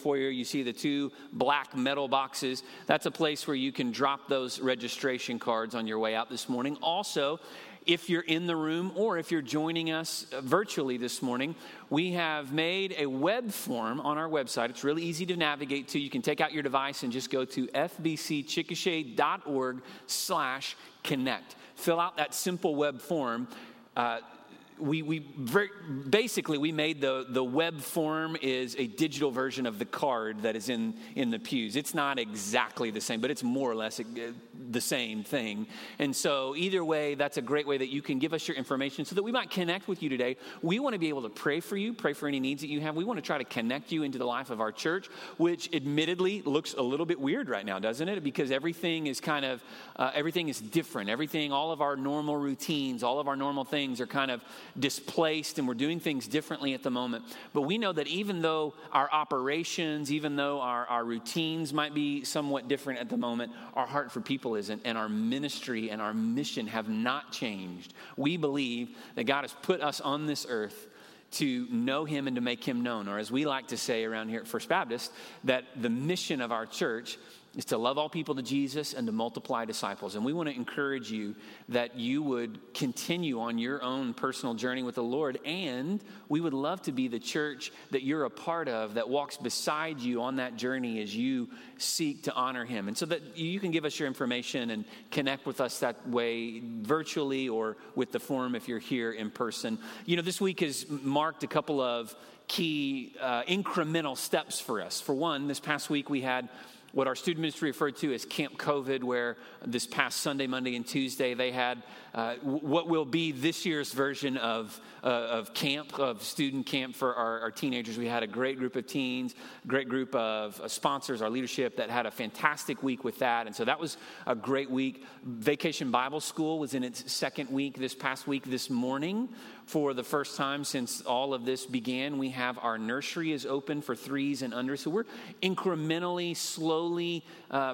Foyer, you see the two black metal boxes. That's a place where you can drop those registration cards on your way out this morning. Also, if you're in the room or if you're joining us virtually this morning, we have made a web form on our website. It's really easy to navigate to. You can take out your device and just go to fbcchickasha.org/connect. Fill out that simple web form. We made the web form is a digital version of the card that is in the pews. It's not exactly the same, but it's more or less the same thing. And so either way, that's a great way that you can give us your information so that we might connect with you today. We want to be able to pray for you, pray for any needs that you have. We want to try to connect you into the life of our church, which admittedly looks a little bit weird right now, doesn't it? Because everything is kind of, everything is different. Everything, all of our normal routines, all of our normal things are kind of displaced, and we're doing things differently at the moment. But we know that even though our operations, even though our routines might be somewhat different at the moment, our heart for people isn't, and our ministry and our mission have not changed. We believe that God has put us on this earth to know him and to make him known, or as we like to say around here at First Baptist, that the mission of our church is to love all people to Jesus and to multiply disciples. And we want to encourage you that you would continue on your own personal journey with the Lord. And we would love to be the church that you're a part of that walks beside you on that journey as you seek to honor him. And so that you can give us your information and connect with us that way virtually or with the form if you're here in person. You know, this week has marked a couple of key incremental steps for us. For one, this past week we had what our student ministry referred to as Camp COVID, where this past Sunday, Monday, and Tuesday, they had what will be this year's version of student camp for our teenagers. We had a great group of teens, great group of sponsors, our leadership that had a fantastic week with that. And so that was a great week. Vacation Bible School was in its second week this past week. This morning, for the first time since all of this began, we have our nursery is open for threes and under. So we're incrementally, slowly,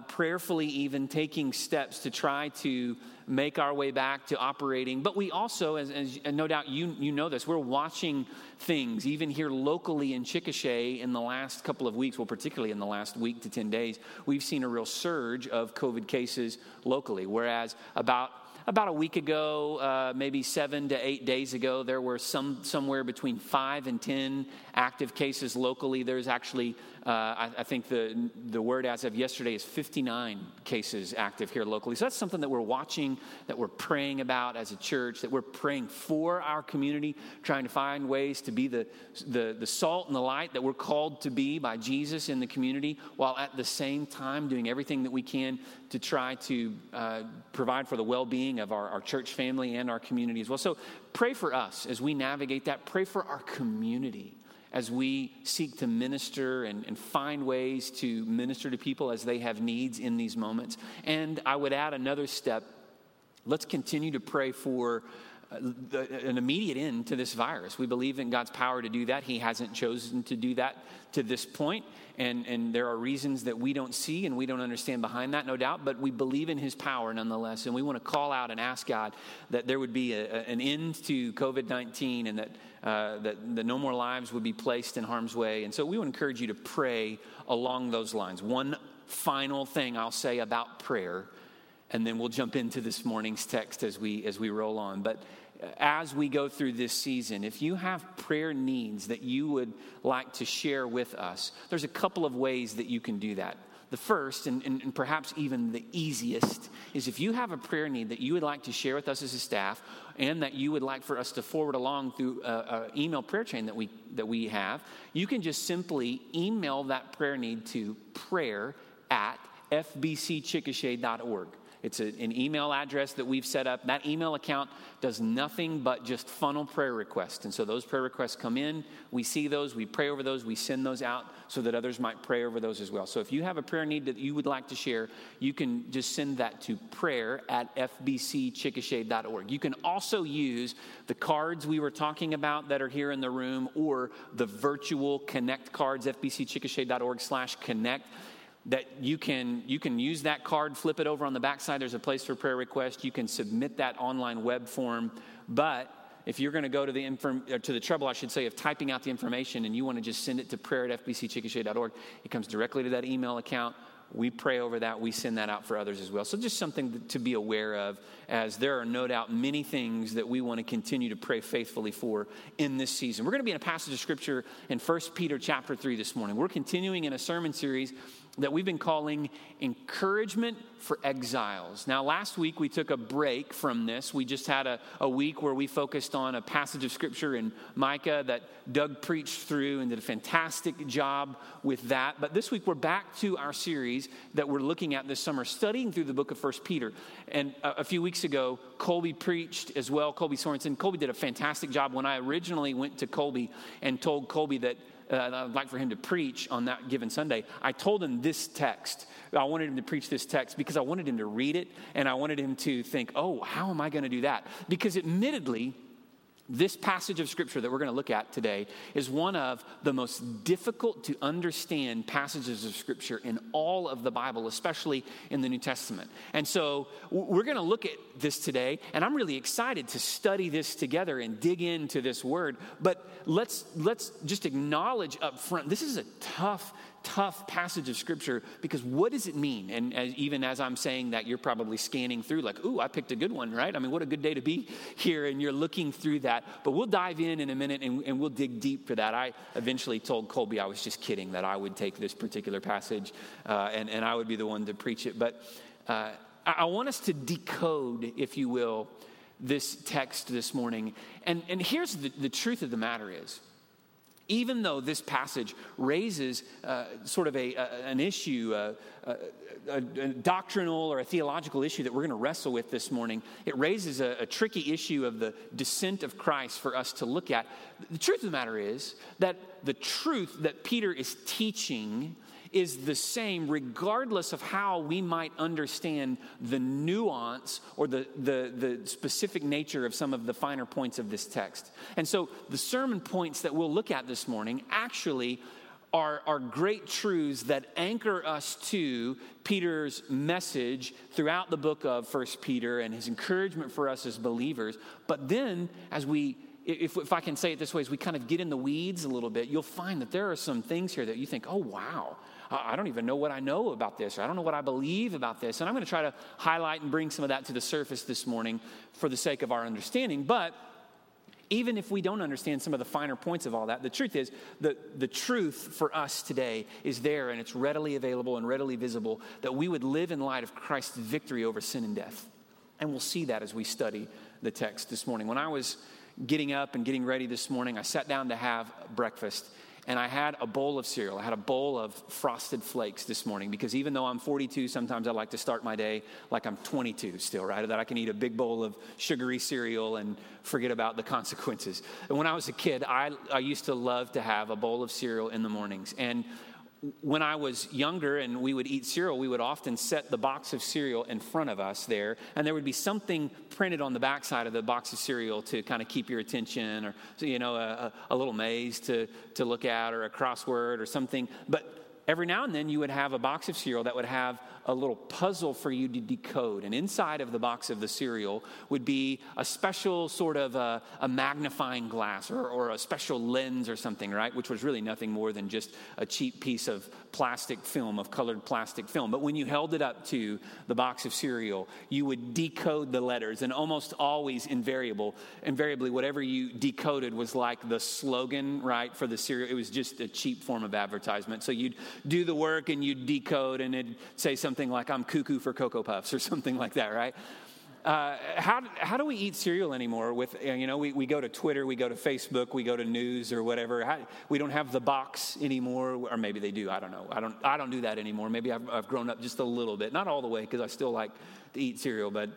prayerfully even taking steps to try to make our way back to operating. But we also, as and no doubt you know this, we're watching things even here locally in Chickasha in the last couple of weeks, well, particularly in the last week to 10 days, we've seen a real surge of COVID cases locally, whereas about a week ago, maybe 7 to 8 days ago, there were somewhere between 5 and 10 active cases locally. There's actually, I think the word as of yesterday is 59 cases active here locally. So that's something that we're watching, that we're praying about as a church, that we're praying for our community, trying to find ways to be the salt and the light that we're called to be by Jesus in the community, while at the same time doing everything that we can to try to provide for the well-being of our church family and our community as well. So pray for us as we navigate that. Pray for our community as we seek to minister and find ways to minister to people as they have needs in these moments. And I would add another step. Let's continue to pray for an immediate end to this virus. We believe in God's power to do that. He hasn't chosen to do that to this point, and there are reasons that we don't see and we don't understand behind that, no doubt, but we believe in his power nonetheless, and we want to call out and ask God that there would be an end to COVID-19 and that no more lives would be placed in harm's way. And so we would encourage you to pray along those lines. One final thing I'll say about prayer, and then we'll jump into this morning's text as we roll on. But as we go through this season, if you have prayer needs that you would like to share with us, there's a couple of ways that you can do that. The first, and perhaps even the easiest, is if you have a prayer need that you would like to share with us as a staff and that you would like for us to forward along through an email prayer chain that we have, you can just simply email that prayer need to prayer@fbcchickasha.org. It's an email address that we've set up. That email account does nothing but just funnel prayer requests. And so those prayer requests come in. We see those. We pray over those. We send those out so that others might pray over those as well. So if you have a prayer need that you would like to share, you can just send that to prayer@fbcchickasha.org. You can also use the cards we were talking about that are here in the room or the virtual connect cards, fbcchickasha.org/connect. That you can use that card, flip it over on the backside. There's a place for prayer request. You can submit that online web form. But If you're going to go to the trouble, I should say, of typing out the information and you want to just send it to prayer at fbcchickasha.org, it comes directly to that email account. We pray over that. We send that out for others as well. So just something to be aware of, as there are no doubt many things that we want to continue to pray faithfully for in this season. We're going to be in a passage of Scripture in 1 Peter chapter 3 this morning. We're continuing in a sermon series that we've been calling Encouragement for Exiles. Now, last week we took a break from this. We just had a week where we focused on a passage of Scripture in Micah that Doug preached through and did a fantastic job with that. But this week we're back to our series that we're looking at this summer, studying through the book of 1 Peter. And a few weeks ago, Colby preached as well, Colby Sorensen. Colby did a fantastic job. When I originally went to Colby and told Colby that I'd like for him to preach on that given Sunday, I told him this text. I wanted him to preach this text because I wanted him to read it, and I wanted him to think, oh, how am I going to do that? Because admittedly, this passage of Scripture that we're going to look at today is one of the most difficult to understand passages of Scripture in all of the Bible, especially in the New Testament. And so we're going to look at this today, and I'm really excited to study this together and dig into this word. But let's just acknowledge up front, this is a tough passage of Scripture, because what does it mean? And even as I'm saying that, you're probably scanning through like, ooh, I picked a good one, right? I mean, what a good day to be here, and you're looking through that. But we'll dive in a minute, and we'll dig deep for that. I eventually told Colby I was just kidding, that I would take this particular passage and I would be the one to preach it. But I want us to decode, if you will, this text this morning. And here's the truth of the matter is, even though this passage raises sort of an issue, a doctrinal or a theological issue that we're going to wrestle with this morning, it raises a tricky issue of the descent of Christ for us to look at. The truth of the matter is that the truth that Peter is teaching is the same regardless of how we might understand the nuance or the specific nature of some of the finer points of this text. And so the sermon points that we'll look at this morning actually are great truths that anchor us to Peter's message throughout the book of 1 Peter and his encouragement for us as believers. But then as we, if I can say it this way, as we kind of get in the weeds a little bit, you'll find that there are some things here that you think, oh, wow, I don't even know what I know about this, or I don't know what I believe about this. And I'm going to try to highlight and bring some of that to the surface this morning for the sake of our understanding. But even if we don't understand some of the finer points of all that, the truth is, the truth for us today is there, and it's readily available and readily visible, that we would live in light of Christ's victory over sin and death. And we'll see that as we study the text this morning. When I was getting up and getting ready this morning, I sat down to have breakfast, and I had a bowl of cereal. I had a bowl of Frosted Flakes this morning, because even though I'm 42, sometimes I like to start my day like I'm 22 still, right? That I can eat a big bowl of sugary cereal and forget about the consequences. And when I was a kid, I used to love to have a bowl of cereal in the mornings. And when I was younger and we would eat cereal, we would often set the box of cereal in front of us there, and there would be something printed on the backside of the box of cereal to kind of keep your attention, or, you know, a little maze to look at, or a crossword or something. But every now and then you would have a box of cereal that would have a little puzzle for you to decode. And inside of the box of the cereal would be a special sort of a magnifying glass or a special lens or something, right? Which was really nothing more than just a cheap piece of plastic film, of colored plastic film. But when you held it up to the box of cereal, you would decode the letters. And almost always invariably, whatever you decoded was like the slogan, right, for the cereal. It was just a cheap form of advertisement. So you'd do the work and you decode, and it'd say something like, I'm cuckoo for Cocoa Puffs or something like that, right? How do we eat cereal anymore? With, you know, we go to Twitter, we go to Facebook, we go to news or whatever. We don't have the box anymore, or maybe they do. I don't know. I don't do that anymore. Maybe I've grown up just a little bit, not all the way, because I still like to eat cereal, but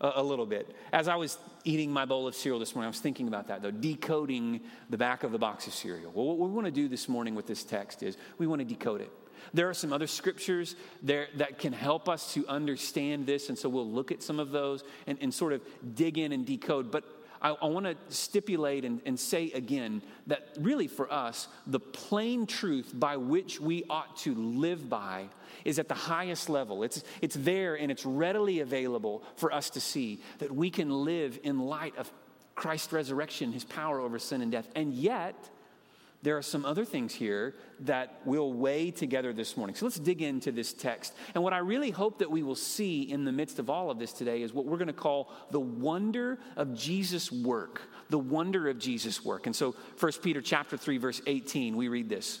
a little bit. As I was eating my bowl of cereal this morning, I was thinking about that, though, decoding the back of the box of cereal. Well, what we want to do this morning with this text is we want to decode it. There are some other scriptures there that can help us to understand this, and so we'll look at some of those and sort of dig in and decode. But I want to stipulate and say again that really for us, the plain truth by which we ought to live by is at the highest level. It's there, and it's readily available for us to see that we can live in light of Christ's resurrection, his power over sin and death. And yet, there are some other things here that we'll weigh together this morning. So let's dig into this text. And what I really hope that we will see in the midst of all of this today is what we're going to call the wonder of Jesus' work. The wonder of Jesus' work. And so 1 Peter chapter 3, verse 18, we read this.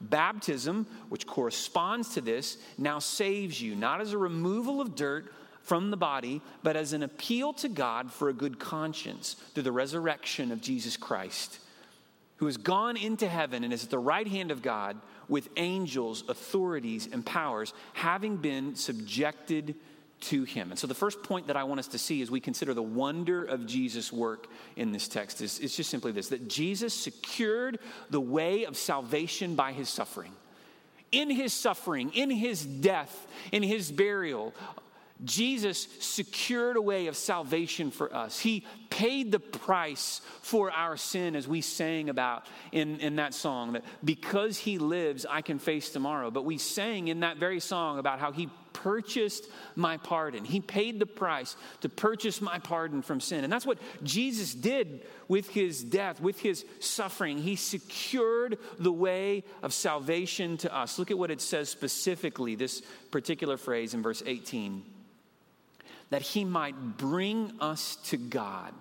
Baptism, which corresponds to this, now saves you, not as a removal of dirt from the body, but as an appeal to God for a good conscience through the resurrection of Jesus Christ, who has gone into heaven and is at the right hand of God with angels, authorities, and powers, having been subjected to him. And so the first point that I want us to see as we consider the wonder of Jesus' work in this text is it's just simply this, that Jesus secured the way of salvation by his suffering. In his suffering, in his death, in his burial, Jesus secured a way of salvation for us. He paid the price for our sin, as we sang about in that song, that because he lives, I can face tomorrow. But we sang in that very song about how he purchased my pardon. He paid the price to purchase my pardon from sin. And that's what Jesus did with his death, with his suffering. He secured the way of salvation to us. Look at what it says specifically, this particular phrase in verse 18. That he might bring us to God.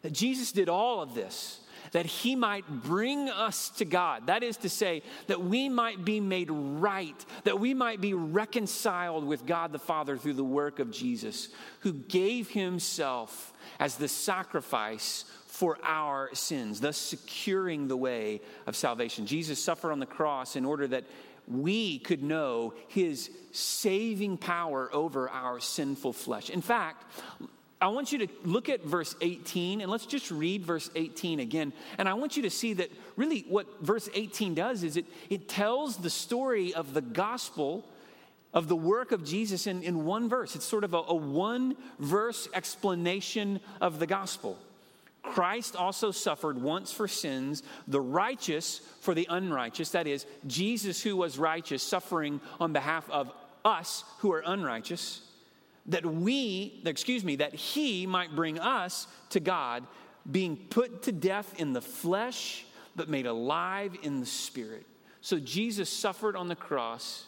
That Jesus did all of this. That he might bring us to God. That is to say, that we might be made right, that we might be reconciled with God the Father through the work of Jesus, who gave himself as the sacrifice for our sins, thus securing the way of salvation. Jesus suffered on the cross in order that we could know his saving power over our sinful flesh. In fact, I want you to look at verse 18, and let's just read verse 18 again. And I want you to see that really what verse 18 does is it tells the story of the gospel, of the work of Jesus in one verse. It's sort of a one-verse explanation of the gospel. Christ also suffered once for sins, the righteous for the unrighteous. That is, Jesus who was righteous suffering on behalf of us who are unrighteous. That he might bring us to God, being put to death in the flesh, but made alive in the spirit. So Jesus suffered on the cross,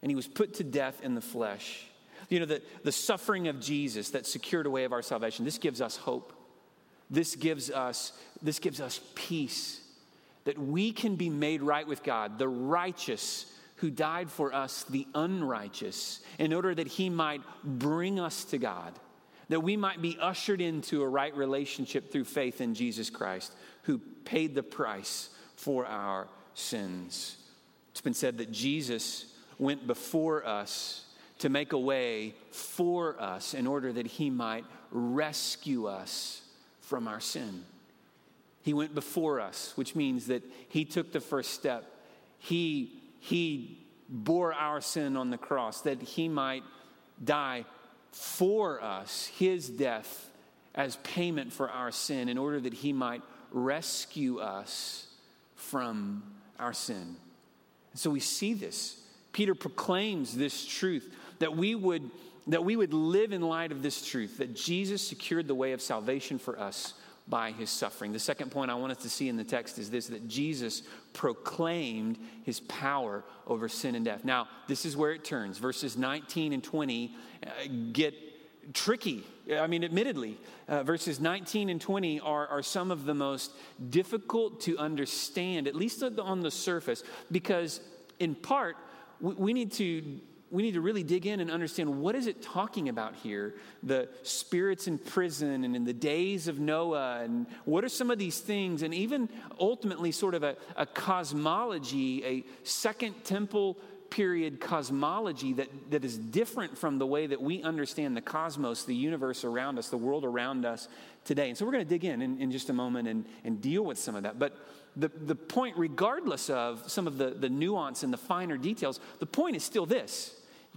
and he was put to death in the flesh. You know, the suffering of Jesus that secured a way of our salvation, this gives us hope. This gives us peace, that we can be made right with God, the righteous who died for us, the unrighteous, in order that he might bring us to God, that we might be ushered into a right relationship through faith in Jesus Christ, who paid the price for our sins. It's been said that Jesus went before us to make a way for us in order that he might rescue us from our sin. He went before us, which means that he took the first step. He bore our sin on the cross, that he might die for us, his death as payment for our sin, in order that he might rescue us from our sin. And so we see this. Peter proclaims this truth, that we would live in light of this truth, that Jesus secured the way of salvation for us by his suffering. The second point I want us to see in the text is this, that Jesus proclaimed his power over sin and death. Now, this is where it turns. Verses 19 and 20 get tricky. I mean, admittedly, verses 19 and 20 are some of the most difficult to understand, at least on the surface, because in part, we need to really dig in and understand, what is it talking about here? The spirits in prison and in the days of Noah, and what are some of these things? And even ultimately sort of a cosmology, a second temple period cosmology that is different from the way that we understand the cosmos, the universe around us, the world around us today. And so we're going to dig in just a moment and deal with some of that. But the point, regardless of some of the nuance and the finer details, the point is still this.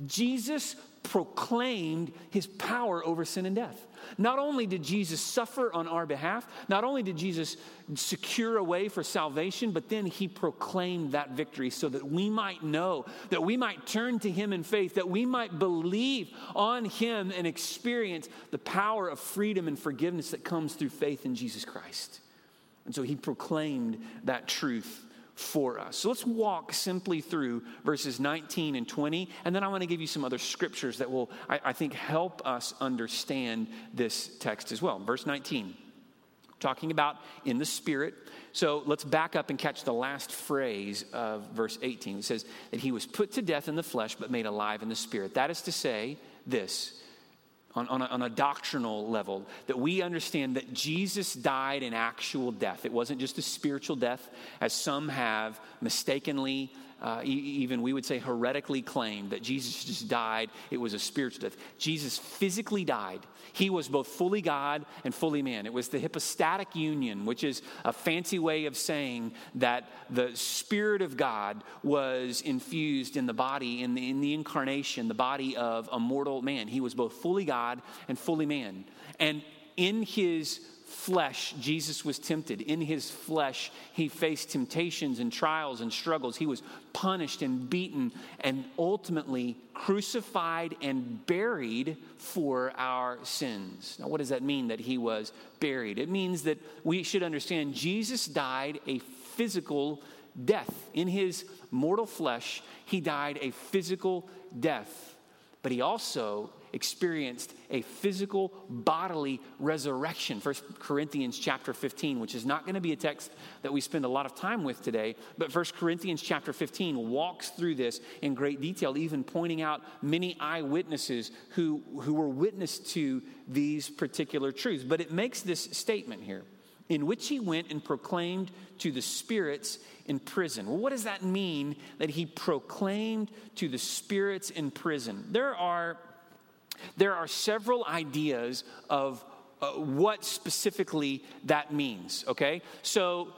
Jesus proclaimed his power over sin and death. Not only did Jesus suffer on our behalf, not only did Jesus secure a way for salvation, but then he proclaimed that victory so that we might know, that we might turn to him in faith, that we might believe on him and experience the power of freedom and forgiveness that comes through faith in Jesus Christ. And so he proclaimed that truth for us. So let's walk simply through verses 19 and 20, and then I want to give you some other scriptures that will, I think, help us understand this text as well. Verse 19, talking about in the Spirit. So let's back up and catch the last phrase of verse 18. It says that he was put to death in the flesh, but made alive in the Spirit. That is to say this, on a doctrinal level, that we understand that Jesus died an actual death. It wasn't just a spiritual death, as some have mistakenly, even we would say heretically claimed, that Jesus just died. It was a spiritual death. Jesus physically died. He was both fully God and fully man. It was the hypostatic union, which is a fancy way of saying that the Spirit of God was infused in the body, in the incarnation, the body of a mortal man. He was both fully God and fully man. And in his flesh, Jesus was tempted. In his flesh, he faced temptations and trials and struggles. He was punished and beaten and ultimately crucified and buried for our sins. Now, what does that mean that he was buried? It means that we should understand Jesus died a physical death. In his mortal flesh, he died a physical death. But he also experienced a physical bodily resurrection. 1 Corinthians chapter 15, which is not going to be a text that we spend a lot of time with today, but 1 Corinthians chapter 15 walks through this in great detail, even pointing out many eyewitnesses who were witness to these particular truths. But it makes this statement here, in which he went and proclaimed to the spirits in prison. Well, what does that mean that he proclaimed to the spirits in prison? There are several ideas of what specifically that means, okay? So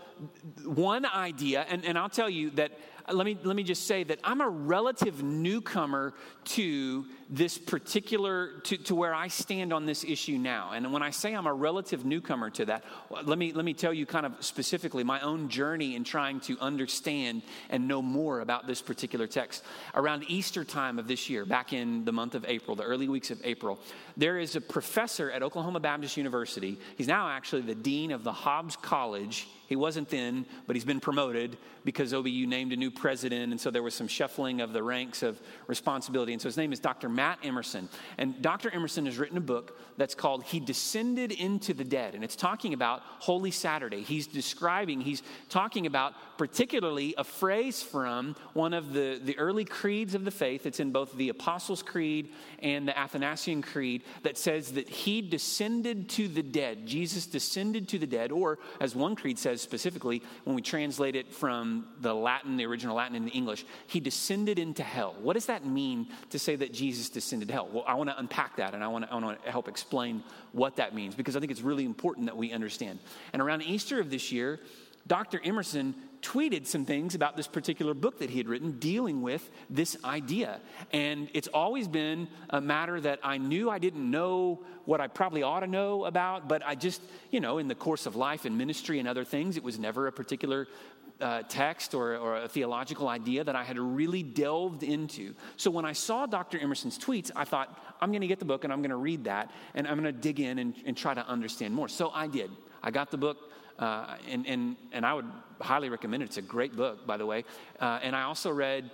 one idea, and I'll tell you that, let me just say that I'm a relative newcomer to this particular, to where I stand on this issue now. And when I say I'm a relative newcomer to that, let me tell you kind of specifically my own journey in trying to understand and know more about this particular text. Around Easter time of this year, back in the month of April, the early weeks of April, there is a professor at Oklahoma Baptist University. He's now actually the dean of the Hobbs College. He wasn't then, but he's been promoted because OBU named a new president, and so there was some shuffling of the ranks of responsibility. And so his name is Dr. Matt Emerson. And Dr. Emerson has written a book that's called He Descended Into the Dead, and it's talking about Holy Saturday. He's talking about particularly a phrase from one of the early creeds of the faith. It's in both the Apostles' Creed and the Athanasian Creed that says that he descended to the dead. Jesus descended to the dead, or as one creed says specifically, when we translate it from the original Latin into English, he descended into hell. What does that mean to say that Jesus descended to hell? Well, I want to unpack that, and I want to help explain what that means, because I think it's really important that we understand. And around Easter of this year, Dr. Emerson tweeted some things about this particular book that he had written dealing with this idea. And it's always been a matter that I knew I didn't know what I probably ought to know about, but I just, in the course of life and ministry and other things, it was never a particular text or a theological idea that I had really delved into. So when I saw Dr. Emerson's tweets, I thought, I'm going to get the book and I'm going to read that and I'm going to dig in and try to understand more. So I did. I got the book. And I would highly recommend it. It's a great book, by the way. And I also read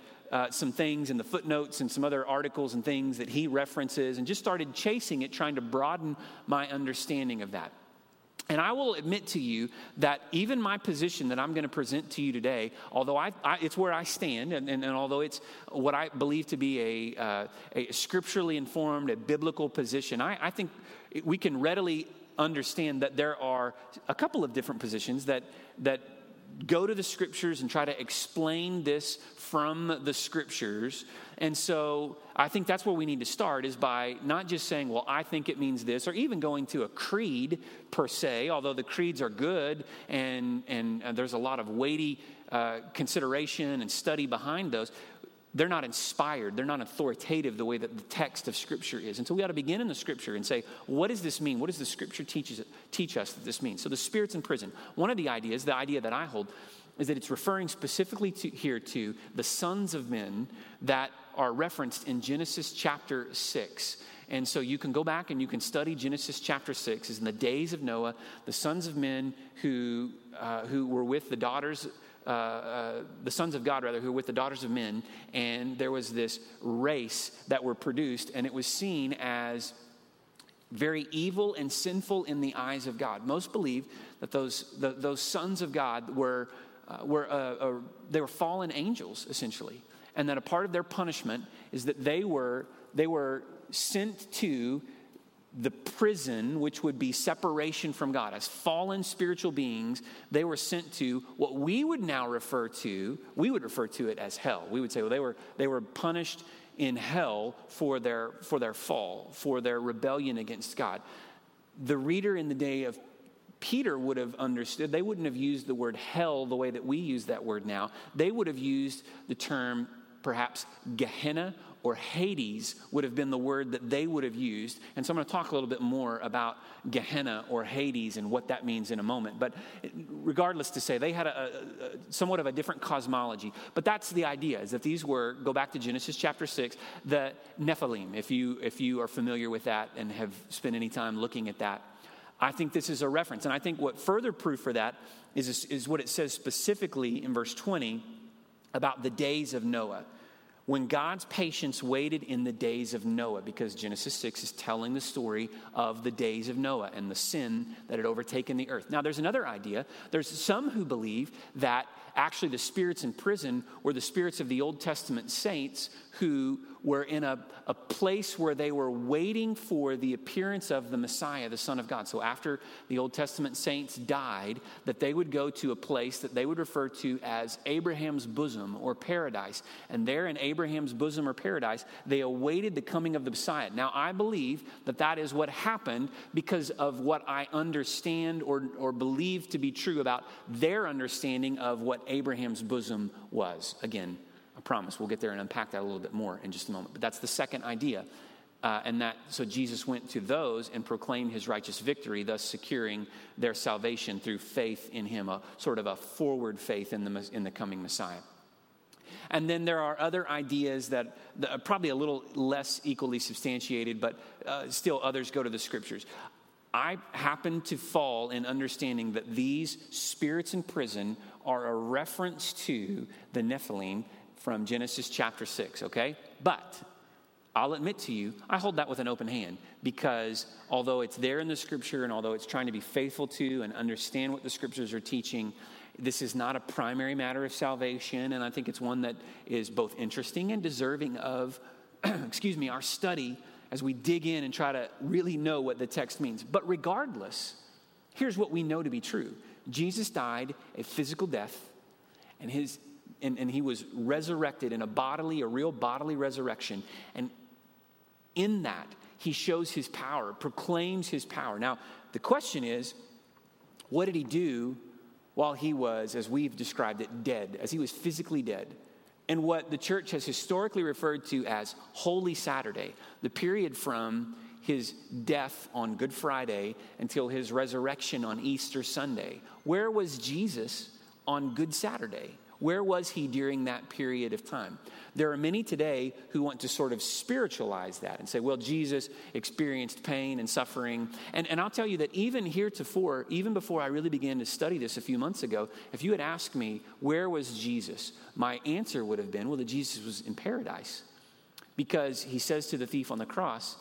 some things in the footnotes and some other articles and things that he references and just started chasing it, trying to broaden my understanding of that. And I will admit to you that even my position that I'm going to present to you today, although it's where I stand, and although it's what I believe to be a scripturally informed, a biblical position, I think we can readily understand that there are a couple of different positions that go to the scriptures and try to explain this from the scriptures. And so I think that's where we need to start, is by not just saying, well, I think it means this, or even going to a creed per se, although the creeds are good and there's a lot of weighty consideration and study behind those. They're not inspired. They're not authoritative the way that the text of Scripture is. And so we ought to begin in the Scripture and say, what does this mean? What does the Scripture teach us that this means? So the spirit's in prison. One of the ideas, the idea that I hold, is that it's referring specifically to the sons of men that are referenced in Genesis chapter 6. And so you can go back and you can study Genesis chapter 6. Is in the days of Noah, the sons of men who were with the daughters of the sons of God, rather, who were with the daughters of men, and there was this race that were produced, and it was seen as very evil and sinful in the eyes of God. Most believe that those sons of God were fallen angels, essentially, and that a part of their punishment is that they were sent to the prison, which would be separation from God. As fallen spiritual beings, they were sent to what we would now refer to it as hell. We would say, well, they were punished in hell for their fall, for their rebellion against God. The reader in the day of Peter would have understood. They wouldn't have used the word hell the way that we use that word now. They would have used the term perhaps Gehenna or Hades would have been the word that they would have used. And so I'm going to talk a little bit more about Gehenna or Hades and what that means in a moment. But regardless, to say they had a somewhat of a different cosmology. But that's the idea, is that these were, go back to Genesis chapter 6, the Nephilim, if you are familiar with that and have spent any time looking at that. I think this is a reference. And I think what further proof for that is what it says specifically in verse 20 about the days of Noah. When God's patience waited in the days of Noah, because Genesis 6 is telling the story of the days of Noah and the sin that had overtaken the earth. Now, there's another idea. There's some who believe that actually the spirits in prison were the spirits of the Old Testament saints who were in a place where they were waiting for the appearance of the Messiah, the Son of God. So after the Old Testament saints died, that they would go to a place that they would refer to as Abraham's bosom or paradise. And there in Abraham's bosom or paradise, they awaited the coming of the Messiah. Now, I believe that that is what happened because of what I understand or believe to be true about their understanding of what Abraham's bosom was. Again, I promise we'll get there and unpack that a little bit more in just a moment. But that's the second idea. So Jesus went to those and proclaimed his righteous victory, thus securing their salvation through faith in him, a sort of a forward faith in the coming Messiah. And then there are other ideas that are probably a little less equally substantiated, but still others go to the scriptures. I happen to fall in understanding that these spirits in prison are a reference to the Nephilim from Genesis chapter 6, okay? But I'll admit to you, I hold that with an open hand, because although it's there in the scripture and although it's trying to be faithful to and understand what the scriptures are teaching, this is not a primary matter of salvation, and I think it's one that is both interesting and deserving of, our study as we dig in and try to really know what the text means. But regardless, here's what we know to be true. Jesus died a physical death, and he was resurrected in a real bodily resurrection. And in that, he shows his power, proclaims his power. Now, the question is, what did he do while he was, as we've described it, dead, as he was physically dead? And what the church has historically referred to as Holy Saturday, the period from his death on Good Friday until his resurrection on Easter Sunday. Where was Jesus on Good Saturday? Where was he during that period of time? There are many today who want to sort of spiritualize that and say, well, Jesus experienced pain and suffering. And I'll tell you that even before I really began to study this a few months ago, if you had asked me, where was Jesus? My answer would have been, well, that Jesus was in paradise, because he says to the thief on the cross,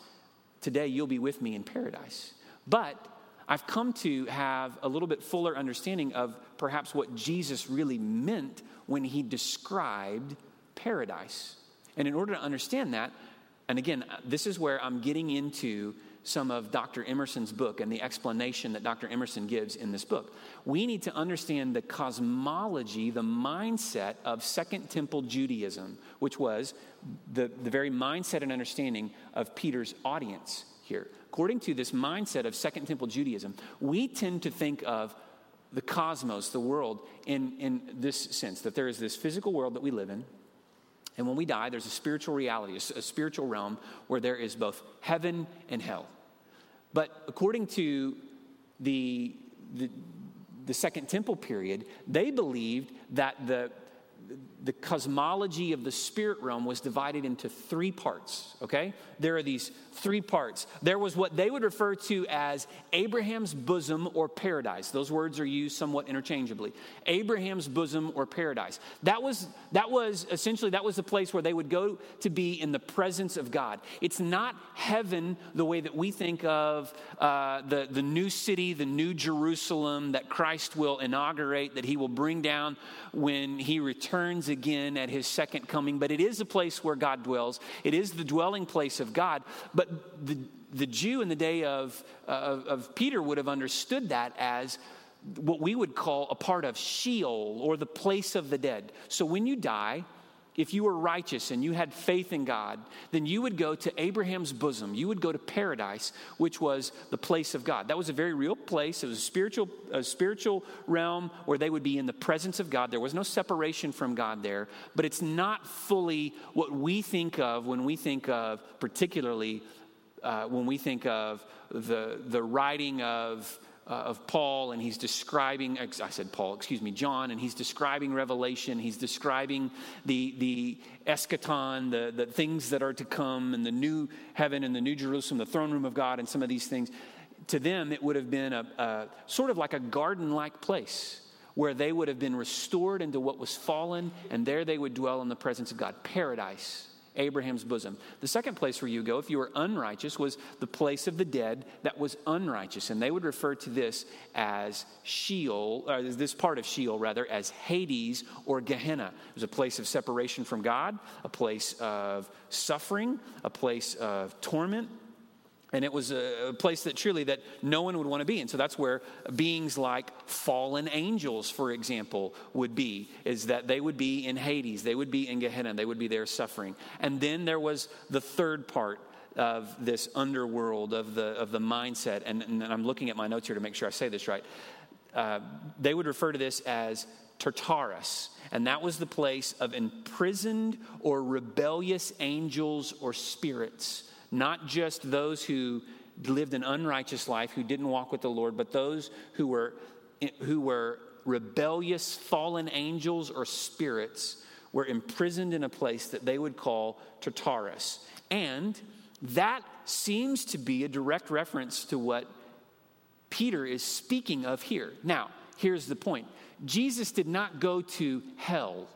today you'll be with me in paradise. But I've come to have a little bit fuller understanding of perhaps what Jesus really meant when he described paradise. And in order to understand that, and again, this is where I'm getting into some of Dr. Emerson's book and the explanation that Dr. Emerson gives in this book. We need to understand the cosmology, the mindset of Second Temple Judaism, which was the very mindset and understanding of Peter's audience here. According to this mindset of Second Temple Judaism, we tend to think of the cosmos, the world, in this sense, that there is this physical world that we live in, and when we die, there's a spiritual reality, a spiritual realm where there is both heaven and hell. But according to the Second Temple period, they believed that the cosmology of the spirit realm was divided into three parts, okay? There are these three parts. There was what they would refer to as Abraham's bosom or paradise. Those words are used somewhat interchangeably. Abraham's bosom or paradise. That was essentially the place where they would go to be in the presence of God. It's not heaven the way that we think of the new city, the new Jerusalem that Christ will inaugurate, that he will bring down when he returns again at his second coming, but it is a place where God dwells. It is the dwelling place of God. But the Jew in the day of Peter would have understood that as what we would call a part of Sheol, or the place of the dead. So when you die, if you were righteous and you had faith in God, then you would go to Abraham's bosom. You would go to paradise, which was the place of God. That was a very real place. It was a spiritual realm where they would be in the presence of God. There was no separation from God there, but it's not fully what we think of when we think of, particularly when we think of the writing of Paul, and he's describing, John, and he's describing Revelation, he's describing the eschaton, the things that are to come, and the new heaven and the new Jerusalem, the throne room of God, and some of these things. To them, it would have been a sort of like a garden-like place where they would have been restored into what was fallen, and there they would dwell in the presence of God. Paradise. Abraham's bosom. The second place where you go, if you were unrighteous, was the place of the dead that was unrighteous. And they would refer to this as Sheol, or this part of Sheol rather, as Hades or Gehenna. It was a place of separation from God, a place of suffering, a place of torment. And it was a place that truly that no one would want to be. And so that's where beings like fallen angels, for example, would be, is that they would be in Hades. They would be in Gehenna. They would be there suffering. And then there was the third part of this underworld of the mindset. And I'm looking at my notes here to make sure I say this right. They would refer to this as Tartarus, and that was the place of imprisoned or rebellious angels or spirits. Not just those who lived an unrighteous life, who didn't walk with the Lord, but those who were rebellious, fallen angels or spirits were imprisoned in a place that they would call Tartarus. And that seems to be a direct reference to what Peter is speaking of here. Now, here's the point. Jesus did not go to hell.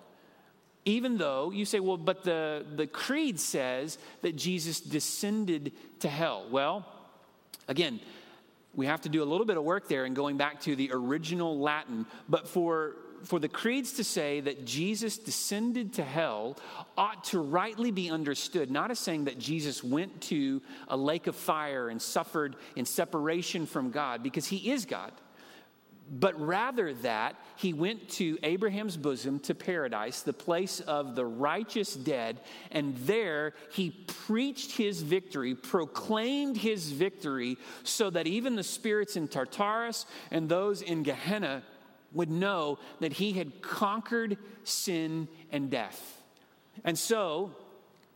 Even though you say, well, but the creed says that Jesus descended to hell. Well, again, we have to do a little bit of work there in going back to the original Latin. But for the creeds to say that Jesus descended to hell ought to rightly be understood, not as saying that Jesus went to a lake of fire and suffered in separation from God, because he is God. But rather that he went to Abraham's bosom, to paradise, the place of the righteous dead, and there he preached his victory, proclaimed his victory, so that even the spirits in Tartarus and those in Gehenna would know that he had conquered sin and death. And so,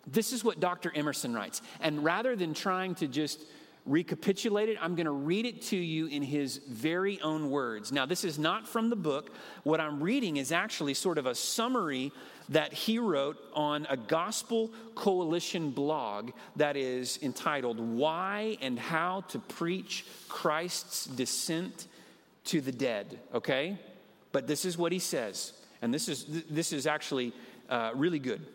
this is what Dr. Emerson writes. And rather than trying to just recapitulate it, I'm going to read it to you in his very own words. Now, this is not from the book. What I'm reading is actually sort of a summary that he wrote on a Gospel Coalition blog that is entitled Why and How to Preach Christ's Descent to the Dead, okay? But this is what he says, and this is actually really good.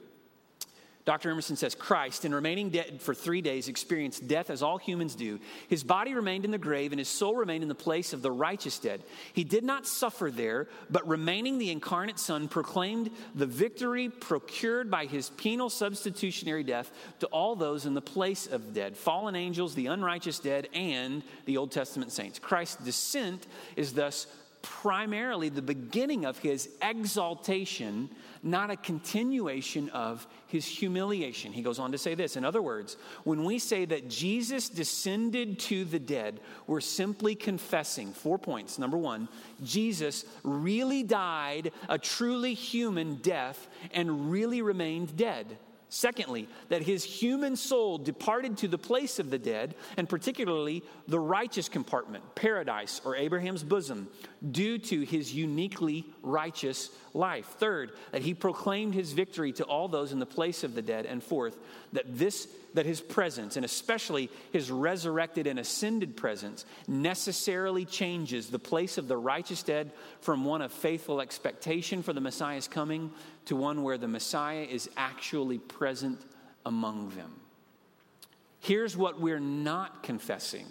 Dr. Emerson says, Christ, in remaining dead for 3 days, experienced death as all humans do. His body remained in the grave, and his soul remained in the place of the righteous dead. He did not suffer there, but remaining the incarnate Son, proclaimed the victory procured by his penal substitutionary death to all those in the place of dead, fallen angels, the unrighteous dead, and the Old Testament saints. Christ's descent is thus primarily the beginning of his exaltation, not a continuation of his humiliation. He goes on to say this. In other words, when we say that Jesus descended to the dead, we're simply confessing 4 points. Number one, Jesus really died a truly human death and really remained dead. Secondly, that his human soul departed to the place of the dead, and particularly the righteous compartment, paradise, or Abraham's bosom, due to his uniquely righteous life. Third, that he proclaimed his victory to all those in the place of the dead. And fourth, that his presence, and especially his resurrected and ascended presence, necessarily changes the place of the righteous dead from one of faithful expectation for the Messiah's coming to one where the Messiah is actually present among them. Here's what we're not confessing,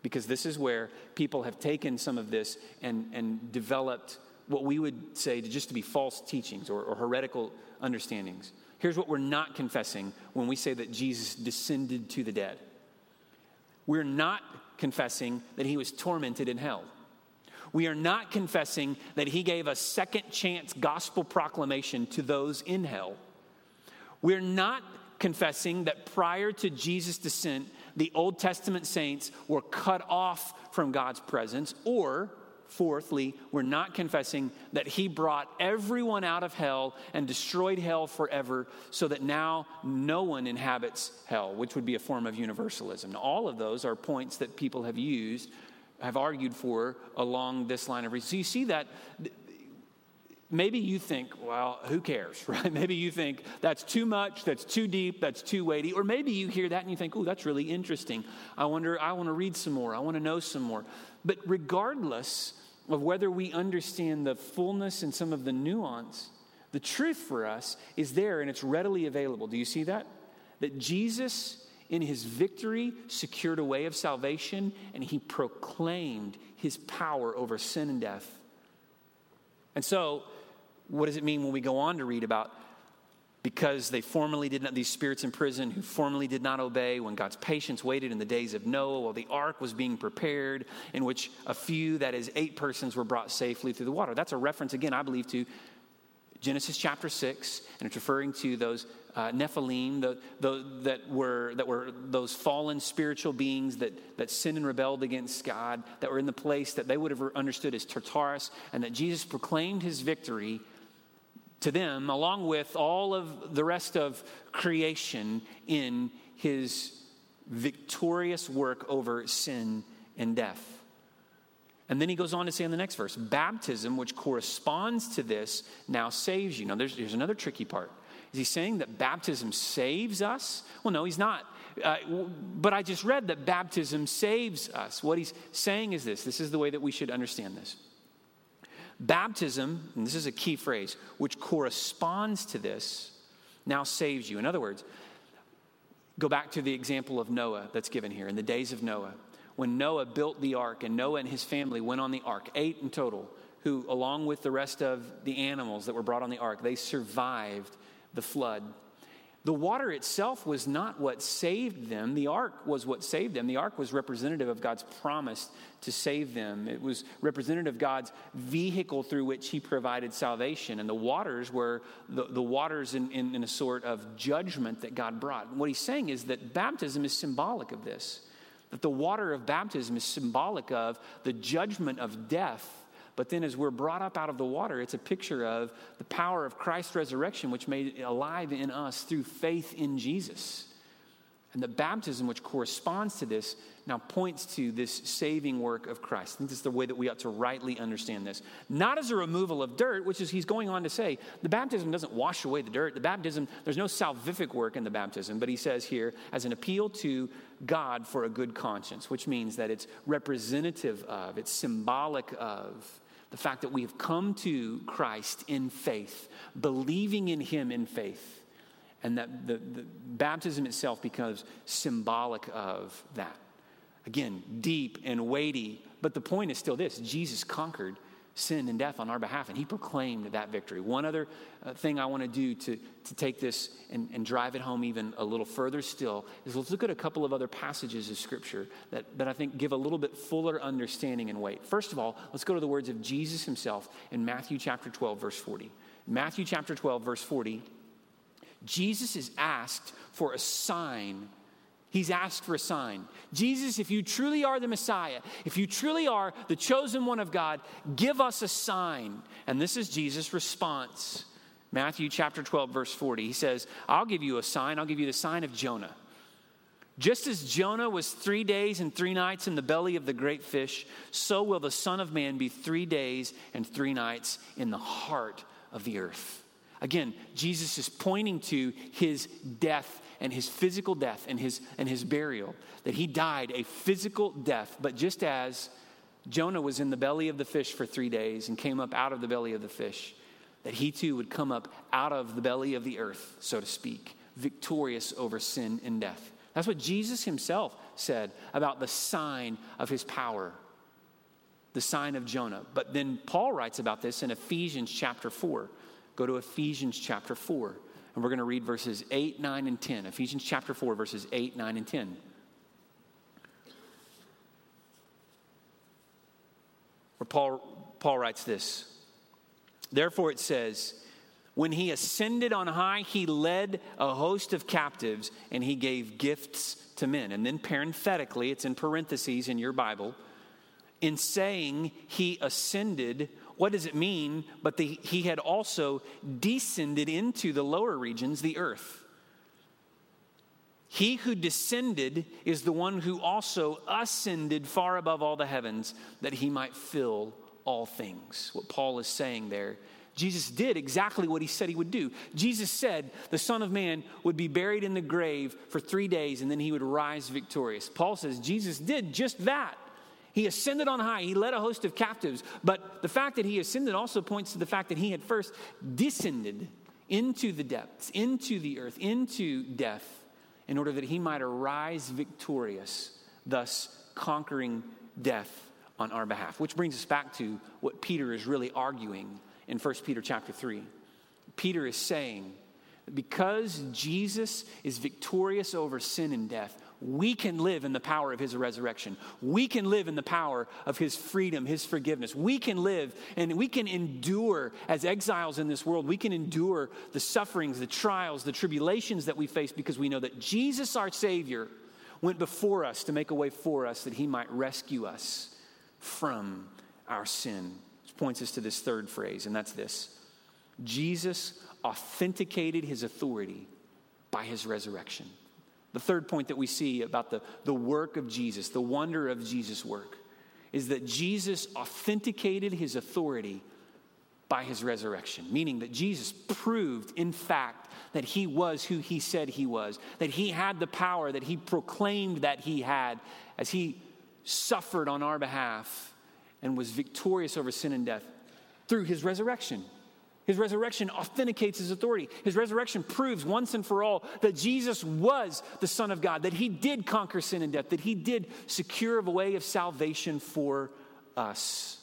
because this is where people have taken some of this and developed what we would say to be false teachings or heretical understandings. Here's what we're not confessing when we say that Jesus descended to the dead. We're not confessing that he was tormented in hell. We are not confessing that he gave a second chance gospel proclamation to those in hell. We're not confessing that prior to Jesus' descent, the Old Testament saints were cut off from God's presence. Or, fourthly, we're not confessing that he brought everyone out of hell and destroyed hell forever so that now no one inhabits hell, which would be a form of universalism. Now, all of those are points that people have argued for along this line of reasoning. So you see that maybe you think, well, who cares, right? Maybe you think that's too much, that's too deep, that's too weighty. Or maybe you hear that and you think, oh, that's really interesting. I want to read some more. I want to know some more. But regardless of whether we understand the fullness and some of the nuance, the truth for us is there and it's readily available. Do you see that? That Jesus, in his victory, secured a way of salvation, and he proclaimed his power over sin and death. And so, what does it mean when we go on to read about, because they formerly did not, these spirits in prison who formerly did not obey, when God's patience waited in the days of Noah while the ark was being prepared, in which a few, that is 8 persons, were brought safely through the water. That's a reference, again, I believe, to Genesis chapter 6, and it's referring to those Nephilim, that were those fallen spiritual beings that sinned and rebelled against God, that were in the place that they would have understood as Tartarus, and that Jesus proclaimed his victory to them, along with all of the rest of creation, in his victorious work over sin and death. And then he goes on to say in the next verse, baptism, which corresponds to this, now saves you. Now, there's another tricky part. Is he saying that baptism saves us? Well, no, he's not. But I just read that baptism saves us. What he's saying is this. This is the way that we should understand this. Baptism, and this is a key phrase, which corresponds to this, now saves you. In other words, go back to the example of Noah that's given here, in the days of Noah. When Noah built the ark and Noah and his family went on the ark, 8 in total, who, along with the rest of the animals that were brought on the ark, they survived the flood. The water itself was not what saved them. The ark was what saved them. The ark was representative of God's promise to save them. It was representative of God's vehicle through which he provided salvation. And the waters were the waters in a sort of judgment that God brought. And what he's saying is that baptism is symbolic of this, that the water of baptism is symbolic of the judgment of death. But then as we're brought up out of the water, it's a picture of the power of Christ's resurrection, which made it alive in us through faith in Jesus. And the baptism, which corresponds to this, now points to this saving work of Christ. I think this is the way that we ought to rightly understand this. Not as a removal of dirt, which is, he's going on to say, the baptism doesn't wash away the dirt. The baptism, there's no salvific work in the baptism. But he says here, as an appeal to God for a good conscience, which means that it's representative of, it's symbolic of, the fact that we have come to Christ in faith, believing in him in faith. And that the baptism itself becomes symbolic of that. Again, deep and weighty, but the point is still this: Jesus conquered sin and death on our behalf, and he proclaimed that victory. One other thing I want to do to take this and drive it home even a little further still is let's look at a couple of other passages of Scripture that I think give a little bit fuller understanding and weight. First of all, let's go to the words of Jesus himself in Matthew chapter 12, verse 40. Matthew chapter 12, verse 40, Jesus is asked for a sign. He's asked for a sign. Jesus, if you truly are the Messiah, if you truly are the chosen one of God, give us a sign. And this is Jesus' response. Matthew chapter 12, verse 40. He says, I'll give you a sign. I'll give you the sign of Jonah. Just as Jonah was 3 days and 3 nights in the belly of the great fish, so will the Son of Man be 3 days and 3 nights in the heart of the earth. Again, Jesus is pointing to his death and his physical death and his burial, that he died a physical death. But just as Jonah was in the belly of the fish for 3 days and came up out of the belly of the fish, that he too would come up out of the belly of the earth, so to speak, victorious over sin and death. That's what Jesus himself said about the sign of his power, the sign of Jonah. But then Paul writes about this in Ephesians chapter 4. Go to Ephesians chapter 4, and we're going to read verses 8, 9, and 10. Ephesians chapter 4, verses 8, 9, and 10. Where Paul writes this. Therefore it says, when he ascended on high, he led a host of captives, and he gave gifts to men. And then parenthetically, it's in parentheses in your Bible, in saying he ascended. What does it mean? But he had also descended into the lower regions, the earth. He who descended is the one who also ascended far above all the heavens, that he might fill all things. What Paul is saying there. Jesus did exactly what he said he would do. Jesus said the Son of Man would be buried in the grave for 3 days, and then he would rise victorious. Paul says Jesus did just that. He ascended on high. He led a host of captives. But the fact that he ascended also points to the fact that he had first descended into the depths, into the earth, into death, in order that he might arise victorious, thus conquering death on our behalf. Which brings us back to what Peter is really arguing in 1 Peter chapter 3. Peter is saying that because Jesus is victorious over sin and death, we can live in the power of his resurrection. We can live in the power of his freedom, his forgiveness. We can live and we can endure as exiles in this world. We can endure the sufferings, the trials, the tribulations that we face because we know that Jesus, our Savior, went before us to make a way for us that he might rescue us from our sin. Which points us to this third phrase, and that's this: Jesus authenticated his authority by his resurrection. The third point that we see about the work of Jesus, the wonder of Jesus' work, is that Jesus authenticated his authority by his resurrection, meaning that Jesus proved, in fact, that he was who he said he was, that he had the power that he proclaimed that he had as he suffered on our behalf and was victorious over sin and death through his resurrection. His resurrection authenticates his authority. His resurrection proves once and for all that Jesus was the Son of God, that he did conquer sin and death, that he did secure a way of salvation for us.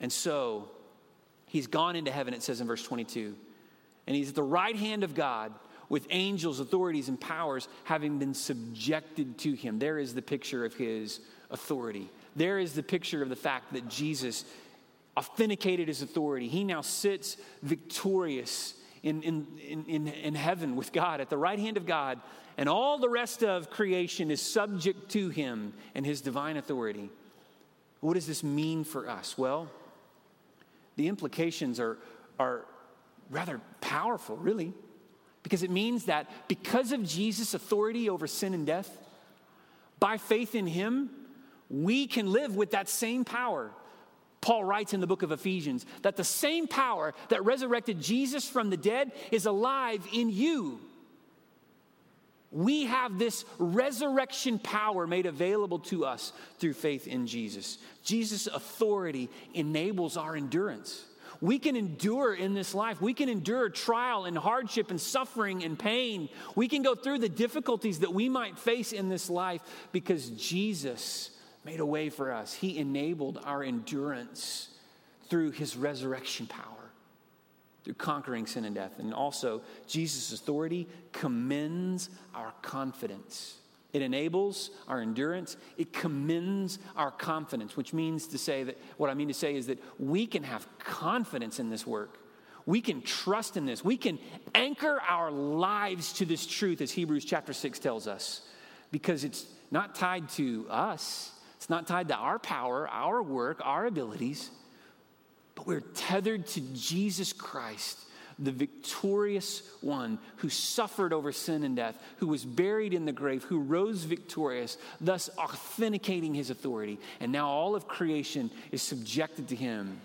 And so he's gone into heaven, it says in verse 22, and he's at the right hand of God with angels, authorities, and powers having been subjected to him. There is the picture of his authority. There is the picture of the fact that Jesus authenticated his authority. He now sits victorious in heaven with God at the right hand of God, and all the rest of creation is subject to him and his divine authority. What does this mean for us? Well, the implications are rather powerful, really, because it means that because of Jesus' authority over sin and death, by faith in him, we can live with that same power. Paul writes in the book of Ephesians that the same power that resurrected Jesus from the dead is alive in you. We have this resurrection power made available to us through faith in Jesus. Jesus' authority enables our endurance. We can endure in this life. We can endure trial and hardship and suffering and pain. We can go through the difficulties that we might face in this life because Jesus made a way for us. He enabled our endurance through his resurrection power, through conquering sin and death. And also, Jesus' authority commends our confidence. It enables our endurance. It commends our confidence, which means to say that, what I mean to say is that we can have confidence in this work. We can trust in this. We can anchor our lives to this truth, as Hebrews chapter 6 tells us, because it's not tied to us. It's not tied to our power, our work, our abilities, but we're tethered to Jesus Christ, the victorious one who suffered over sin and death, who was buried in the grave, who rose victorious, thus authenticating his authority. And now all of creation is subjected to him.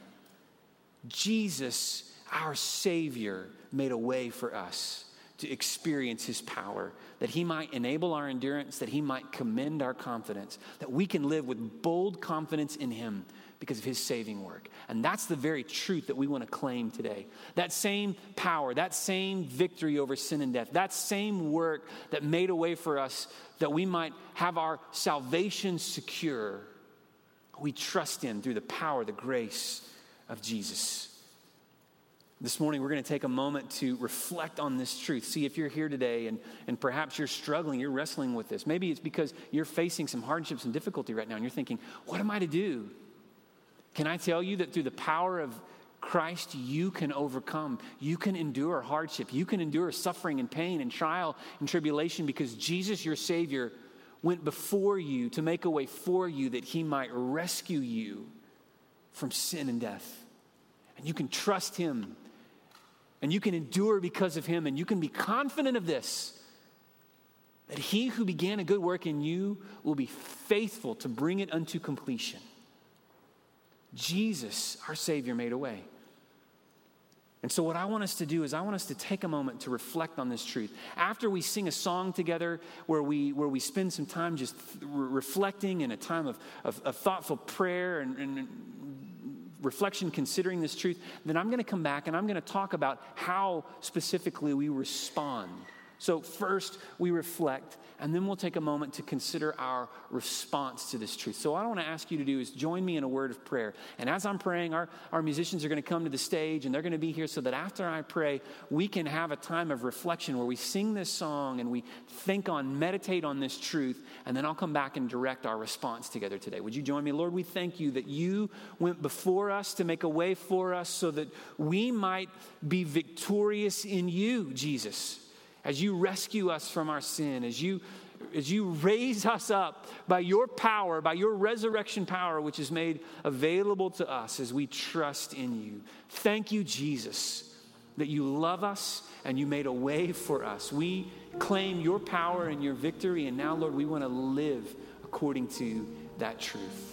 Jesus, our Savior, made a way for us to experience his power, that he might enable our endurance, that he might commend our confidence, that we can live with bold confidence in him because of his saving work. And that's the very truth that we want to claim today. That same power, that same victory over sin and death, that same work that made a way for us that we might have our salvation secure, we trust in through the power, the grace of Jesus. This morning, we're going to take a moment to reflect on this truth. See, if you're here today and perhaps you're struggling, you're wrestling with this. Maybe it's because you're facing some hardships and difficulty right now, and you're thinking, what am I to do? Can I tell you that through the power of Christ, you can overcome. You can endure hardship. You can endure suffering and pain and trial and tribulation because Jesus, your Savior, went before you to make a way for you that he might rescue you from sin and death. And you can trust him. And you can endure because of him, and you can be confident of this, that he who began a good work in you will be faithful to bring it unto completion. Jesus, our Savior, made a way. And so what I want us to do is I want us to take a moment to reflect on this truth. After we sing a song together where we spend some time just reflecting in a time of thoughtful prayer and reflection, considering this truth, then I'm going to come back and I'm going to talk about how specifically we respond. So first we reflect, and then we'll take a moment to consider our response to this truth. So what I want to ask you to do is join me in a word of prayer. And as I'm praying, our musicians are going to come to the stage, and they're going to be here so that after I pray, we can have a time of reflection where we sing this song and we think on, meditate on this truth, and then I'll come back and direct our response together today. Would you join me? Lord, we thank you that you went before us to make a way for us so that we might be victorious in you, Jesus. As you rescue us from our sin, as you raise us up by your power, by your resurrection power, which is made available to us as we trust in you. Thank you, Jesus, that you love us and you made a way for us. We claim your power and your victory, and now, Lord, we want to live according to that truth.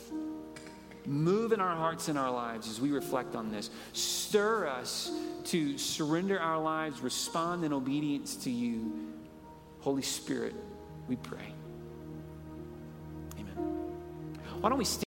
Move in our hearts and our lives as we reflect on this. Stir us to surrender our lives, respond in obedience to you. Holy Spirit, we pray. Amen. Why don't we stand?